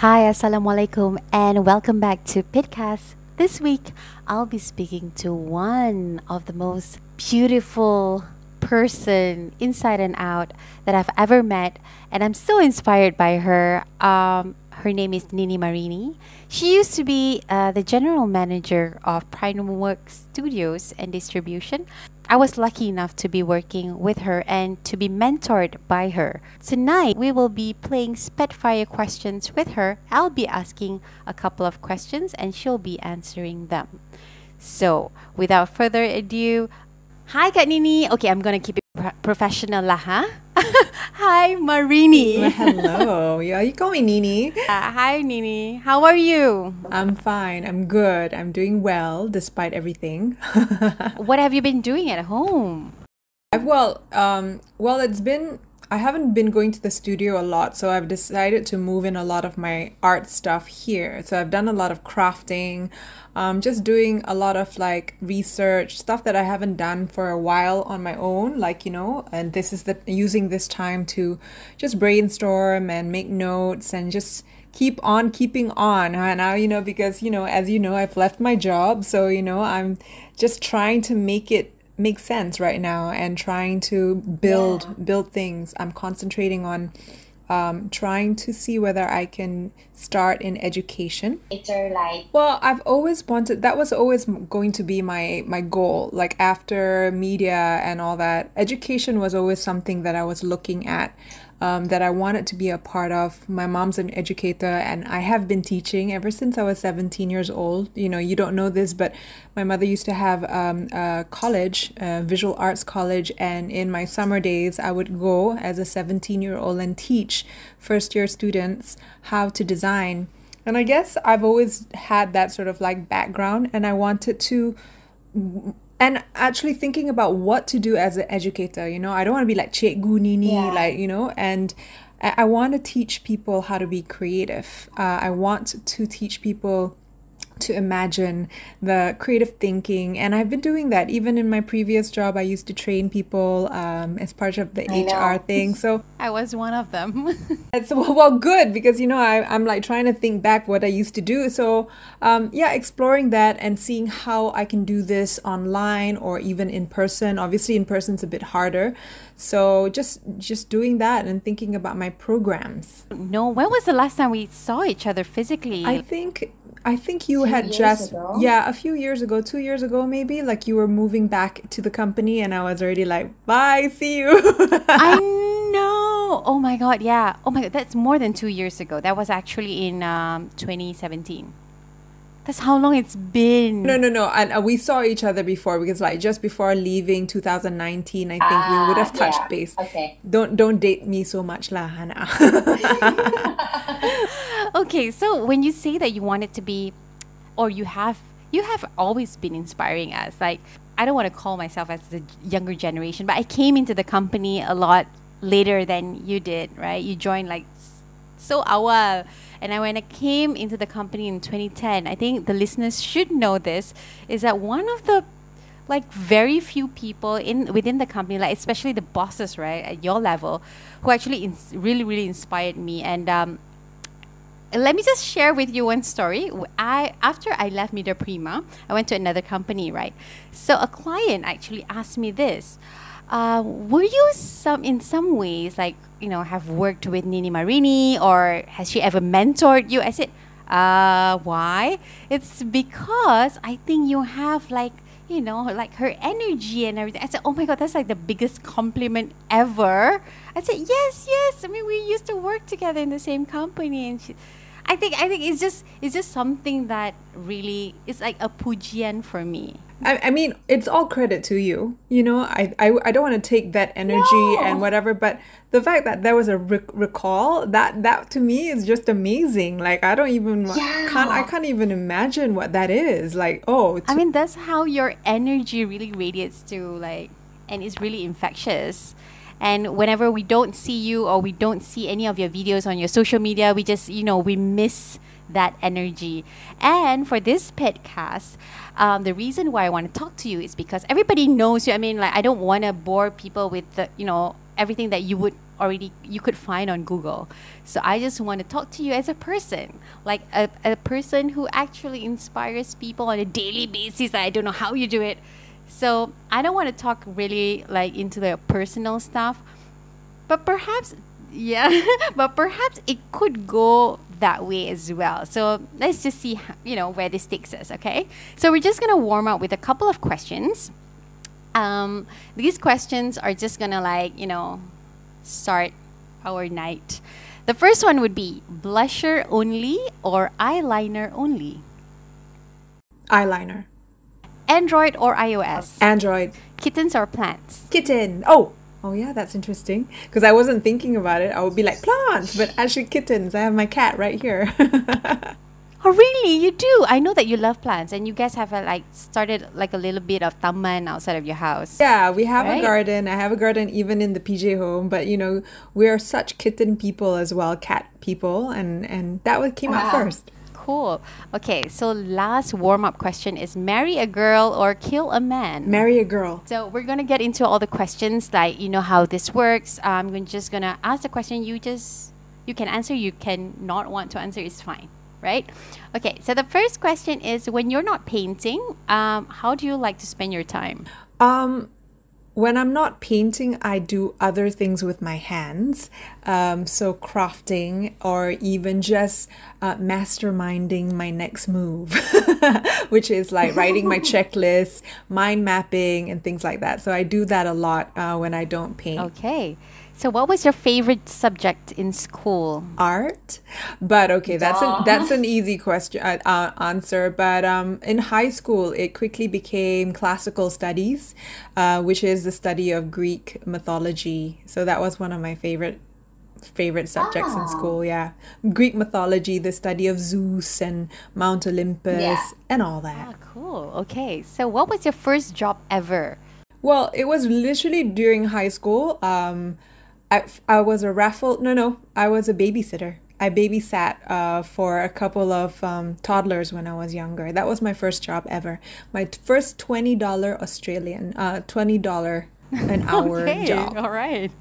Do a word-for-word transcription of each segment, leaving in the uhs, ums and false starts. Hi, Assalamualaikum, and welcome back to PitCast. This week, I'll be speaking to one of the most beautiful person inside and out that I've ever met, and I'm so inspired by her. Um, her name is Nini Marini. She used to be uh, the general manager of Prime Work Studios and Distribution. I was lucky enough to be working with her and to be mentored by her. Tonight, we will be playing Spedfire Questions with her. I'll be asking a couple of questions and she'll be answering them. So, without further ado, hi Kak Nini. Okay, I'm going to keep it pro professional lah, huh? Hi, Marini. Well, hello. Yeah, you call me Nini. Uh, hi, Nini. How are you? I'm fine. I'm good. I'm doing well despite everything. What have you been doing at home? I've, well, um, well, it's been. I haven't been going to the studio a lot, so I've decided to move in a lot of my art stuff here. So I've done a lot of crafting, um, just doing a lot of like research, stuff that I haven't done for a while on my own, like, you know, and this is the using this time to just brainstorm and make notes and just keep on keeping on now, you know, because, you know, as you know, I've left my job. So, you know, I'm just trying to make it makes sense right now and trying to build yeah. build things. I'm concentrating on um, trying to see whether I can start in education. It's like, well, I've always wanted, that was always going to be my my goal. Like after media and all that, education was always something that I was looking at, um, that I wanted to be a part of. My mom's an educator and I have been teaching ever since I was seventeen years old. You know, you don't know this, but my mother used to have um, a college, a visual arts college, and in my summer days, I would go as a seventeen-year-old and teach first-year students how to design. And I guess I've always had that sort of like background, and I wanted to... And actually thinking about what to do as an educator, you know, I don't want to be like cikgu Nini, yeah. like, you know, and I want to teach people how to be creative. Uh, I want to teach people to imagine the creative thinking. And I've been doing that even in my previous job. I used to train people um, as part of the I H R know. thing. So I was one of them. It's, well, good, because, you know, I, I'm like trying to think back what I used to do. So um, yeah, exploring that and seeing how I can do this online or even in person. Obviously, in person's a bit harder. So just just doing that and thinking about my programs. No, when was the last time we saw each other physically? I think. I think you had just, ago. yeah, a few years ago, two years ago, maybe, like you were moving back to the company and I was already like, bye, see you. I know. Oh, my God. Yeah. Oh, my God. That's more than two years ago. That was actually in um, twenty seventeen. That's how long it's been. No, no, no. And uh, we saw each other before, because like just before leaving two thousand nineteen, I think ah, we would have touched yeah. base. Okay. Don't don't date me so much lah, Hannah. Okay, so when you say that you wanted to be, or you have, you have always been inspiring us. Like, I don't want to call myself as the younger generation, but I came into the company a lot later than you did, right? You joined like so awal. And I, when I came into the company in twenty ten, I think the listeners should know this, is that one of the like very few people in within the company, like especially the bosses, right, at your level, who actually ins really, really inspired me. And um, let me just share with you one story. I After I left Media Prima, I went to another company, right? So a client actually asked me this. Uh, were you some in some ways like, you know, have worked with Nini Marini, or has she ever mentored you? I said, uh, why? It's because I think you have like, you know, like her energy and everything. I said, oh my God, that's like the biggest compliment ever. I said, yes, yes. I mean, we used to work together in the same company, and she, I think, I think it's just, it's just something that really is like a pujian for me. I, I mean, it's all credit to you. You know, I I, I don't want to take that energy no. and whatever, but the fact that there was a rec recall, that that to me is just amazing. Like, I don't even yeah. can't I can't even imagine what that is. Like, oh, I mean, that's how your energy really radiates to, like, and it's really infectious. And whenever we don't see you or we don't see any of your videos on your social media, we just, you know, we miss that energy. And for this podcast, um, the reason why I want to talk to you is because everybody knows you. I mean, like, I don't want to bore people with the, you know, everything that you would already you could find on Google. So I just want to talk to you as a person, like a, a person who actually inspires people on a daily basis. I don't know how you do it. So I don't want to talk really like into the personal stuff, but perhaps, yeah, but perhaps it could go that way as well. So let's just see, you know, where this takes us, okay? So we're just going to warm up with a couple of questions. Um, these questions are just going to like, you know, start our night. The first one would be blusher only or eyeliner only? Eyeliner. Android or iOS? Android. Kittens or plants? Kitten. Oh, oh yeah, that's interesting. Because I wasn't thinking about it. I would be like, plants, but actually kittens. I have my cat right here. Oh, really? You do? I know that you love plants and you guys have a, like started like a little bit of taman outside of your house. Yeah, we have right? a garden. I have a garden even in the P J home. But, you know, we are such kitten people as well, cat people. And, and that one came wow. out first. Cool. Okay, so last warm-up question is marry a girl or kill a man? Marry a girl. So we're going to get into all the questions, like, you know, how this works. I'm just going to ask the question. You just, you can answer. You can not want to answer. It's fine. Right? Okay, so the first question is, when you're not painting, um, how do you like to spend your time? Um, when I'm not painting, I do other things with my hands. Um, so crafting or even just uh, masterminding my next move, which is like writing my checklist, mind mapping and things like that. So I do that a lot uh, when I don't paint. Okay. So what was your favorite subject in school? Art. But okay, that's an, that's an easy question uh, uh, answer. But um, in high school, it quickly became classical studies, uh, which is the study of Greek mythology. So that was one of my favorite favorite subjects ah. in school. Yeah, Greek mythology, the study of Zeus and Mount Olympus yeah. and all that. Ah, cool. Okay. So what was your first job ever? Well, it was literally during high school. Um, I, I was a raffle, no, no, I was a babysitter. I babysat uh, for a couple of um, toddlers when I was younger. That was my first job ever. My t- first twenty dollars Australian, uh, twenty dollars an hour okay, job. All right.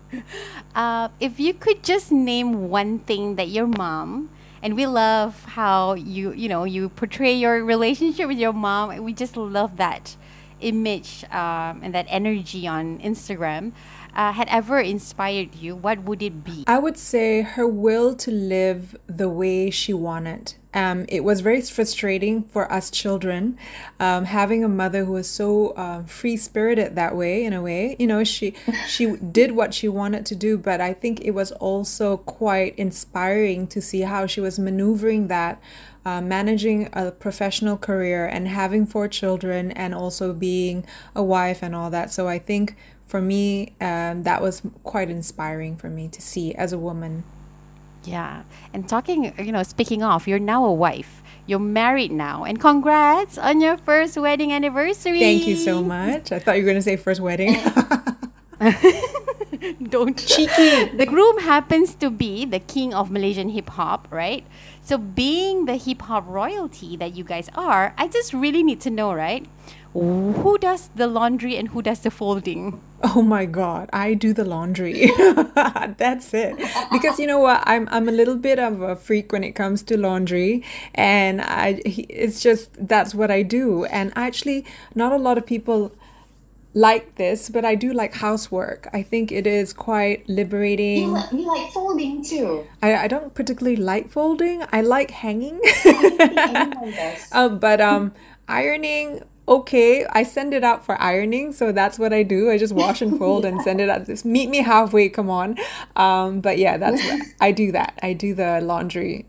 Uh, if you could just name one thing that your mom, and we love how you, you know, you portray your relationship with your mom. We just love that image um, and that energy on Instagram. Uh, had ever inspired you, what would it be? I would say her will to live the way she wanted. Um, it was very frustrating for us children, um, having a mother who was so uh, free-spirited that way, in a way. You know, she she did what she wanted to do, but I think it was also quite inspiring to see how she was maneuvering that, uh, managing a professional career and having four children and also being a wife and all that. So I think for me, um, that was quite inspiring for me to see as a woman. Yeah. And talking, you know, speaking of, you're now a wife. You're married now. And congrats on your first wedding anniversary. Thank you so much. I thought you were going to say first wedding. Don't. Cheeky. The groom happens to be the king of Malaysian hip-hop, right? So being the hip-hop royalty that you guys are, I just really need to know, right? Who does the laundry and who does the folding? Oh my God, I do the laundry. That's it. Because you know what, I'm I'm a little bit of a freak when it comes to laundry, and I it's just that's what I do. And actually, not a lot of people like this, but I do like housework. I think it is quite liberating. You like, you like folding too. I, I don't particularly like folding. I like hanging. um, but um, ironing. Okay, I send it out for ironing, so that's what I do. I just wash and fold yeah. and send it out. Just meet me halfway, come on. Um, but yeah, that's what I do that. I do the laundry.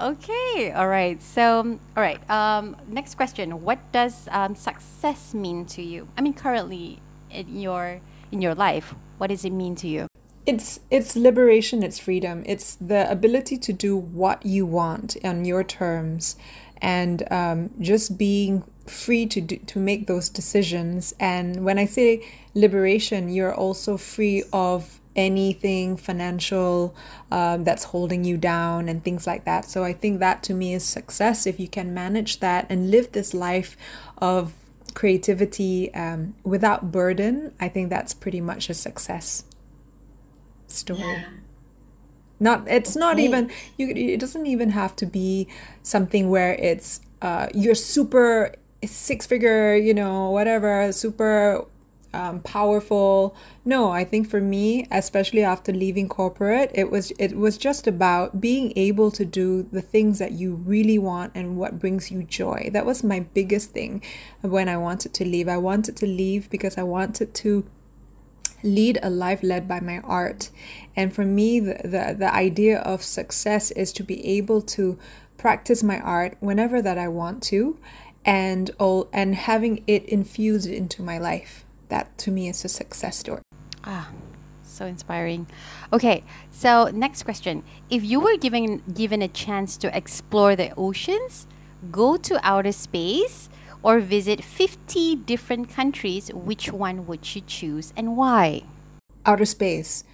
Okay, all right. So, all right. Um, next question: what does um, success mean to you? I mean, currently in your in your life, what does it mean to you? It's it's liberation. It's freedom. It's the ability to do what you want on your terms. And um, just being free to do, to make those decisions. And when I say liberation, you're also free of anything financial um, that's holding you down and things like that. So I think that to me is success, if you can manage that and live this life of creativity um, without burden. I think that's pretty much a success. story. Yeah. Not it's not right. even you. It doesn't even have to be something where it's uh, you're super six figure, you know, whatever, super um, powerful. No, I think for me, especially after leaving corporate, it was it was just about being able to do the things that you really want and what brings you joy. That was my biggest thing when I wanted to leave. I wanted to leave because I wanted to lead a life led by my art. And for me, the, the, the idea of success is to be able to practice my art whenever that I want to, and all, and having it infused into my life. That to me is a success story. Ah, so inspiring. Okay, so next question. If you were given, given a chance to explore the oceans, go to outer space, or visit fifty different countries, which one would you choose and why? Outer space.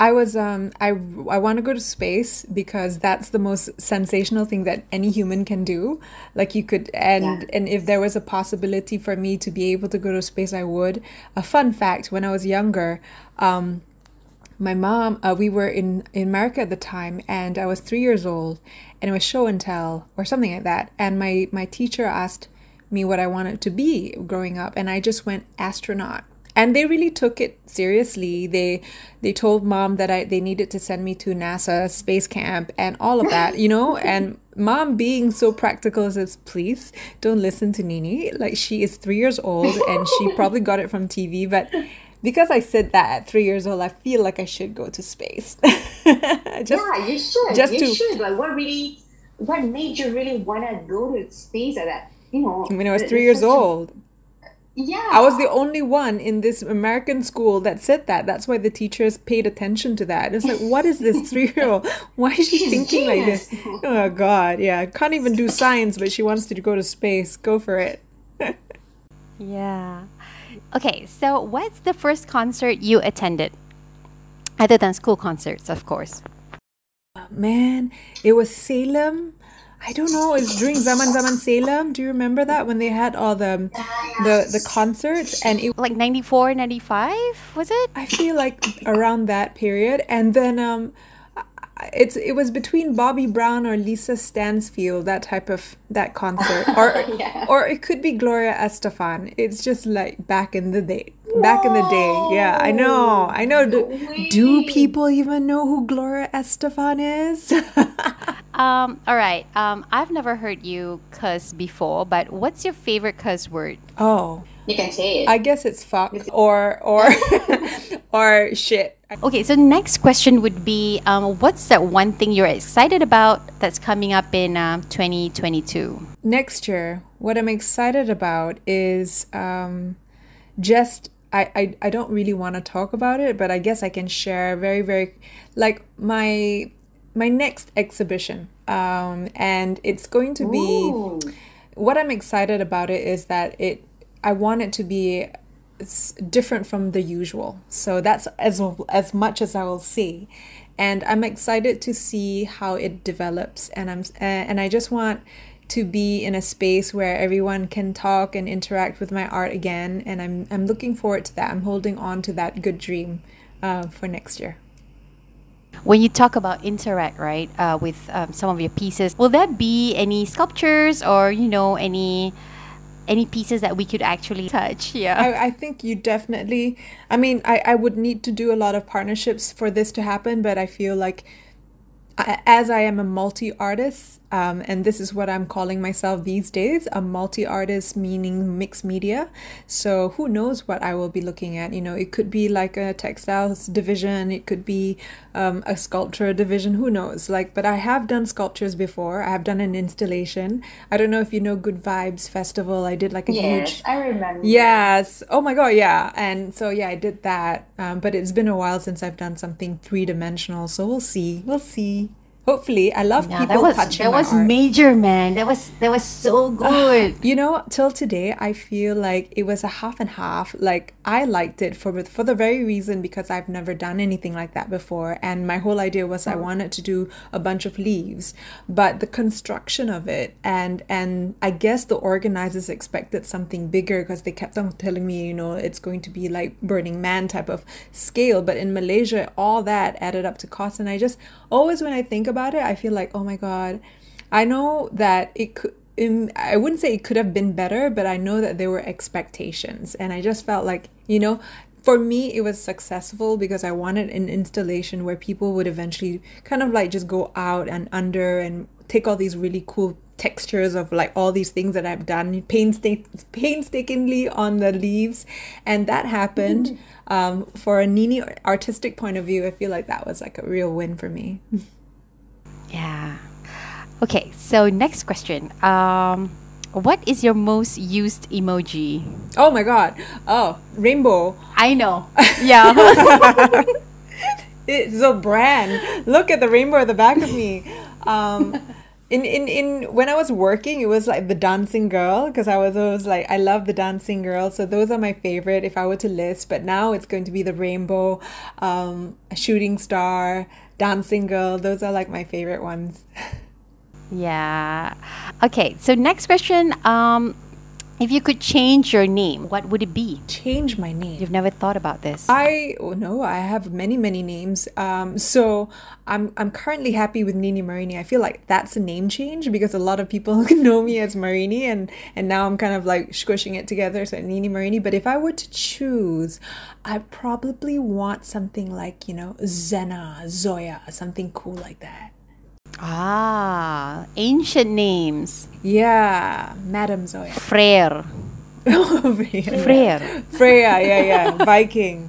I was um I I want to go to space because that's the most sensational thing that any human can do. Like you could and yeah. and if there was a possibility for me to be able to go to space, I would. A fun fact: when I was younger, um, my mom uh, we were in, in America at the time, and I was three years old, and it was show and tell or something like that. And my my teacher asked me what I wanted to be growing up, and I just went astronaut. And they really took it seriously. They they told mom that I they needed to send me to NASA space camp and all of that, you know. And mom, being so practical, says, "Please don't listen to Nini. Like, she is three years old and she probably got it from T V." But because I said that at three years old, I feel like I should go to space. just, yeah, you should. Just you to, should. Like, what really, what made you really want to go to space at that? You know, when I was three years old, a, yeah, I was the only one in this American school that said that. That's why the teachers paid attention to that. It's like, what is this three-year-old? Why is she She's thinking like this? Oh God, yeah, can't even do science, but she wants to go to space. Go for it. Yeah. Okay, so what's the first concert you attended, other than school concerts, of course? Oh, man, it was Salem. I don't know, it's during Zaman Zaman Salem. Do you remember that, when they had all the the, the concerts? And it, like ninety-four, ninety-five, was it? I feel like around that period. And then um, it's it was between Bobby Brown or Lisa Stansfield, that type of, that concert. Or yeah. or it could be Gloria Estefan. It's just like back in the day. Back in the day. Yeah, I know. I know. Do, do people even know who Gloria Estefan is? Um, all right. Um, I've never heard you cuss before, but what's your favorite cuss word? Oh, you can say it. I guess it's fuck or or or shit. Okay. So next question would be, um, what's that one thing you're excited about that's coming up in um, twenty twenty-two? Next year, what I'm excited about is um, just. I, I, I don't really want to talk about it, but I guess I can share very, very, like my. my next exhibition, um, and it's going to be, Ooh. What I'm excited about it is that it, I want it to be different from the usual. So that's as as much as I will see, and I'm excited to see how it develops. And I'm and I just want to be in a space where everyone can talk and interact with my art again. And I'm I'm looking forward to that. I'm holding on to that good dream uh, for next year. When you talk about interact, right, uh, with um, some of your pieces, will there be any sculptures or, you know, any any pieces that we could actually touch? Yeah, I, I think you definitely, I mean, I, I would need to do a lot of partnerships for this to happen, but I feel like I, as I am a multi-artist, um, and this is what I'm calling myself these days, a multi-artist, meaning mixed media. So who knows what I will be looking at? You know, it could be like a textiles division, it could be um, a sculpture division, who knows? Like, but I have done sculptures before. I have done an installation. I don't know if you know Good Vibes Festival. I did like a yes, huge... Yes, I remember. Yes. Oh my God, yeah. And so, yeah, I did that. Um, but it's been a while since I've done something three-dimensional. So we'll see. We'll see. hopefully, I love yeah, people that was, touching that my was art. Major, man. That was that was so good. Uh, you know, till today, I feel like it was a half and half. Like, I liked it for for the very reason because I've never done anything like that before, and my whole idea was oh. I wanted to do a bunch of leaves, but the construction of it, and and I guess the organizers expected something bigger because they kept on telling me, you know, it's going to be like Burning Man type of scale, but in Malaysia, all that added up to cost, and I just always, when I think about it, I feel like, oh my God, I know that it could, I wouldn't say it could have been better, but I know that there were expectations, and I just felt like, you know, for me, it was successful because I wanted an installation where people would eventually kind of like just go out and under and take all these really cool textures of like all these things that I've done painstak- painstakingly on the leaves, and that happened. Mm-hmm. Um, for a Nini artistic point of view, I feel like that was like a real win for me. Yeah. Okay, so next question. Um, what is your most used emoji? Oh my God. Oh, rainbow. I know. Yeah. It's a brand. Look at the rainbow at the back of me. Um, in, in, in when I was working, it was like the dancing girl, because I was always like, I love the dancing girl. So those are my favorite if I were to list. But now it's going to be the rainbow, um, shooting star, dancing girl. Those are like my favorite ones. Yeah. Okay, so next question. Um, if you could change your name, what would it be? Change my name? You've never thought about this. I oh no, I have many, many names. Um, so I'm I'm currently happy with Nini Marini. I feel like that's a name change because a lot of people know me as Marini, and, and now I'm kind of like squishing it together, so Nini Marini. But if I were to choose, I probably want something like, you know, Zena, Zoya, something cool like that. Ah, ancient names. Yeah, Madam Zoya. Freyr. Freyr. Freya, yeah, yeah, Viking.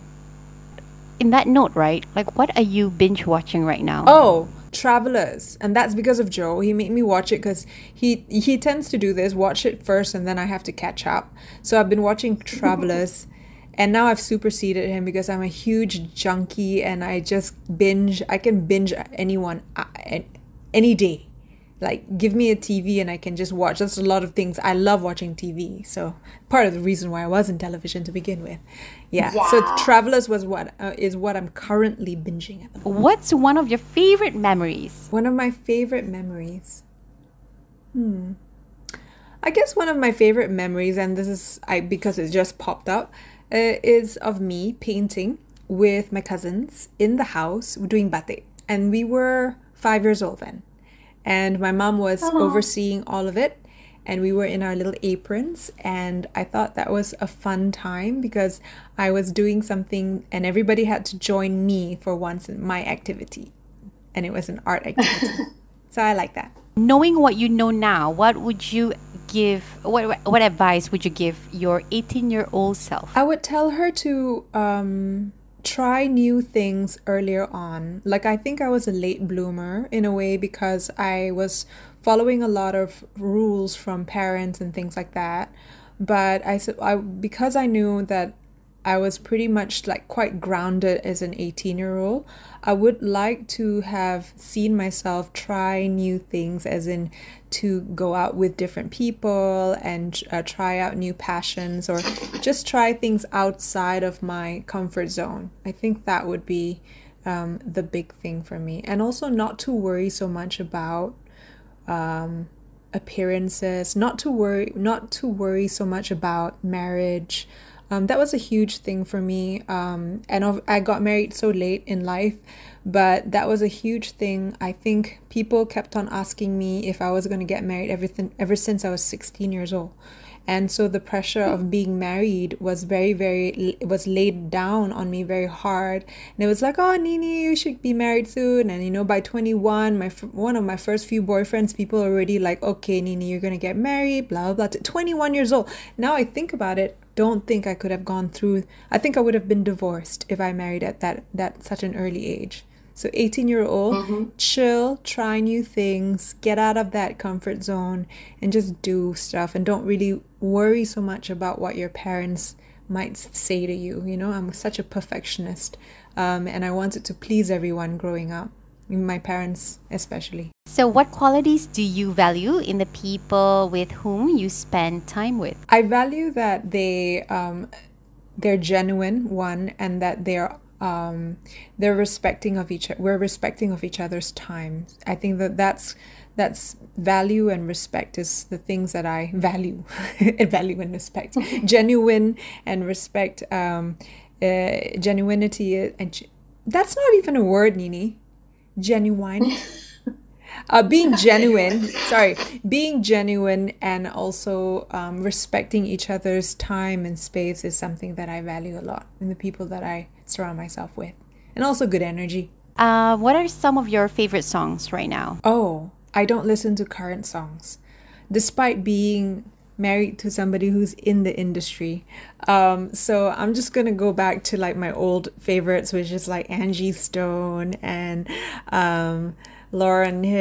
In that note, right, like what are you binge watching right now? Oh, Travelers. And that's because of Joe. He made me watch it because he, he tends to do this, watch it first and then I have to catch up. So I've been watching Travelers. And now I've superseded him because I'm a huge junkie and I just binge. I can binge anyone. I, I, Any day. Like, give me a T V and I can just watch. That's a lot of things. I love watching T V. So, part of the reason why I was in television to begin with. Yeah. yeah. So, Travelers was what, uh, is what I'm currently binging at the moment. What's one of your favorite memories? One of my favorite memories? Hmm. I guess one of my favorite memories, and this is I because it just popped up, uh, is of me painting with my cousins in the house doing batik. And we were five years old then, and my mom was Aww. overseeing all of it, and we were in our little aprons, and I thought that was a fun time because I was doing something and everybody had to join me for once in my activity, and it was an art activity. So I like that. Knowing what you know now, what would you give, what what advice would you give your eighteen year old self? I would tell her to um try new things earlier on. Like, I think I was a late bloomer in a way because I was following a lot of rules from parents and things like that. But I, I because I knew that I was pretty much like quite grounded as an eighteen year old, I would like to have seen myself try new things, as in to go out with different people and uh, try out new passions, or just try things outside of my comfort zone. I think that would be um, the big thing for me. And also not to worry so much about um, appearances, not to worry, not to worry so much about marriage. Um, that was a huge thing for me, um, and I got married so late in life, but that was a huge thing. I think people kept on asking me if I was going to get married everything, ever since I was sixteen years old. And so the pressure of being married was very, very, was laid down on me very hard. And it was like, oh, Nini, you should be married soon. And, you know, by twenty-one, my one of my first few boyfriends, people already like, okay, Nini, you're going to get married, blah, blah, blah. twenty-one years old. Now I think about it. Don't think I could have gone through. I think I would have been divorced if I married at that that such an early age. So eighteen year old, mm-hmm. chill, try new things, get out of that comfort zone and just do stuff, and don't really worry so much about what your parents might say to you. You know, I'm such a perfectionist, um, and I wanted to please everyone growing up. my parents especially. So what qualities do you value in the people with whom you spend time with? I value that they, um, they're genuine, one, and that they're um, they're respecting of each. We're respecting of each other's time. I think that that's that's value and respect is the things that I value. Value and respect, genuine and respect, um, uh, genuinity, and ge- that's not even a word, Nini. Genuine. Uh, being genuine, sorry, being genuine and also um, respecting each other's time and space is something that I value a lot in the people that I surround myself with. And also good energy. Uh, what are some of your favorite songs right now? Oh, I don't listen to current songs. Despite being married to somebody who's in the industry. Um, so I'm just going to go back to like my old favorites, which is like Angie Stone and... Um, Lauren Hill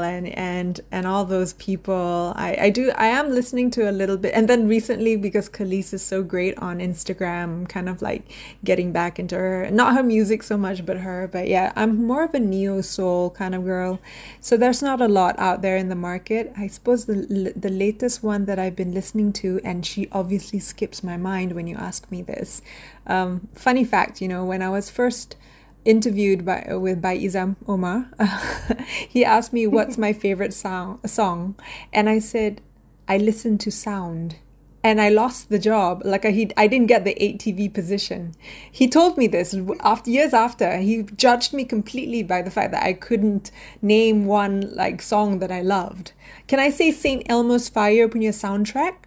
and and and all those people. I, I do I am listening to a little bit, and then recently, because Khalees is so great on Instagram, kind of like getting back into her, not her music so much, but her. But yeah, I'm more of a neo soul kind of girl, so there's not a lot out there in the market. I suppose the the latest one that I've been listening to, and she obviously skips my mind when you ask me this. Um, funny fact, you know, when I was first interviewed by with by Izam Omar, uh, he asked me what's my favorite song, song, and I said I listen to sound, and I lost the job. Like I, he, I didn't get the A T V position. He told me this after years after. He judged me completely by the fact that I couldn't name one like song that I loved. Can I say Saint Elmo's Fire punya soundtrack?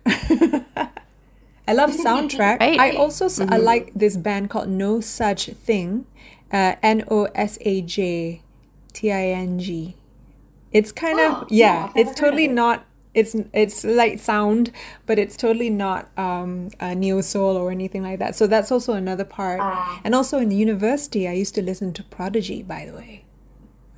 I love soundtrack. Right. I also mm-hmm. I like this band called NOSAJ TING. Uh, N O S A J T I N G. It's kind oh, of yeah, yeah it's totally it. not it's it's like sound, but it's totally not um a neo soul or anything like that, so that's also another part. uh, and also in university I used to listen to Prodigy, by the way.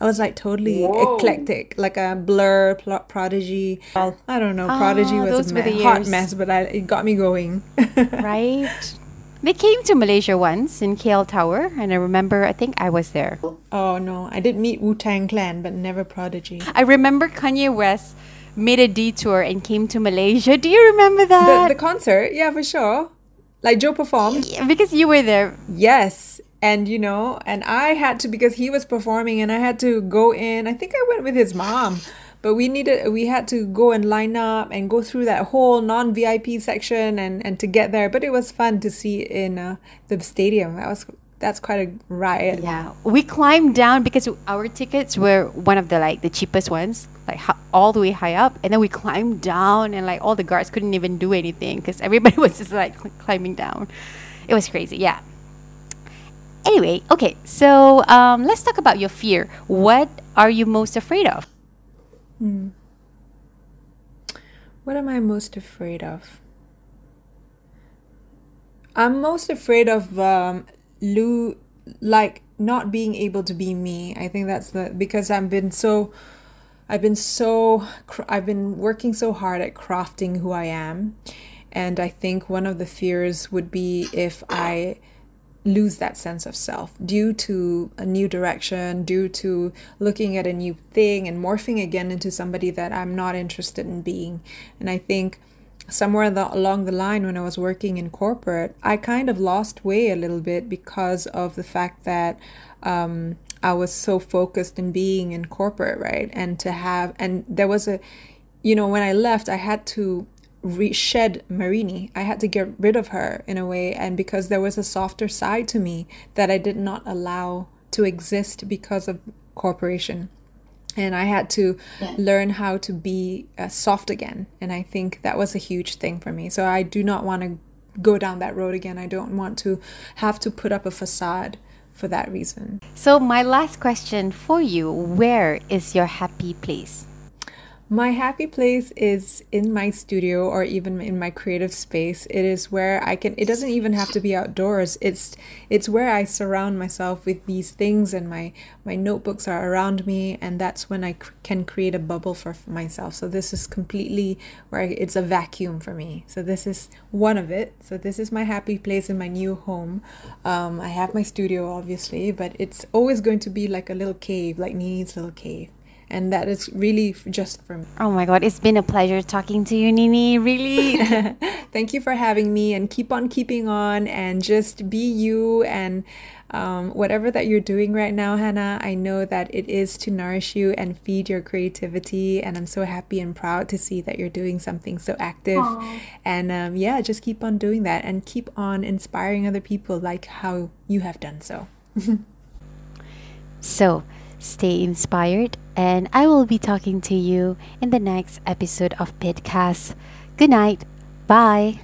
I was like totally whoa. eclectic, like a Blur, pl- Prodigy. Well, I don't know, Prodigy oh, was a mess, hot mess, but I, it got me going. Right. They came to Malaysia once in K L Tower, and I remember, I think I was there. Oh no, I did meet Wu-Tang Clan, but never Prodigy. I remember Kanye West made a detour and came to Malaysia. Do you remember that? The, the concert, yeah, for sure. Like Joe performed. Yeah, because you were there. Yes, and you know, and I had to, because he was performing and I had to go in. I think I went with his mom. But we needed, we had to go and line up and go through that whole non-V I P section and, and to get there. But it was fun to see in uh, the stadium. That was that's quite a riot. Yeah, we climbed down because our tickets were one of the like the cheapest ones, like all the way high up. And then we climbed down, and like all the guards couldn't even do anything because everybody was just like climbing down. It was crazy. Yeah. Anyway, okay. So um, let's talk about your fear. What are you most afraid of? Hmm. What am I most afraid of? I'm most afraid of um, lo- like not being able to be me. I think that's the because I've been so, I've been so, I've been working so hard at crafting who I am, and I think one of the fears would be if I lose that sense of self due to a new direction, due to looking at a new thing and morphing again into somebody that I'm not interested in being. And I think somewhere the, along the line when I was working in corporate, I kind of lost way a little bit because of the fact that um, I was so focused in being in corporate, right? And to have, and there was a, you know, when I left, I had to Re- shed Marini. I had to get rid of her in a way, and because there was a softer side to me that I did not allow to exist because of corporation, and I had to yeah. learn how to be uh, soft again, and I think that was a huge thing for me. So I do not want to go down that road again. I don't want to have to put up a facade for that reason. So my last question for you, where is your happy place? My happy place is in my studio or even in my creative space. It is where I can, it doesn't even have to be outdoors. It's it's where I surround myself with these things, and my, my notebooks are around me, and that's when I cr- can create a bubble for myself. So this is completely where I, it's a vacuum for me. So this is one of it. So this is my happy place in my new home. Um, I have my studio, obviously, but it's always going to be like a little cave, like Nini's little cave. And that is really just for me. Oh my God, it's been a pleasure talking to you, Nini, really. Thank you for having me, and keep on keeping on, and just be you, and um, whatever that you're doing right now, Hannah, I know that it is to nourish you and feed your creativity, and I'm so happy and proud to see that you're doing something so active. Aww. And um, yeah, just keep on doing that and keep on inspiring other people like how you have done so. So, stay inspired, and I will be talking to you in the next episode of PitCast. Good night. Bye.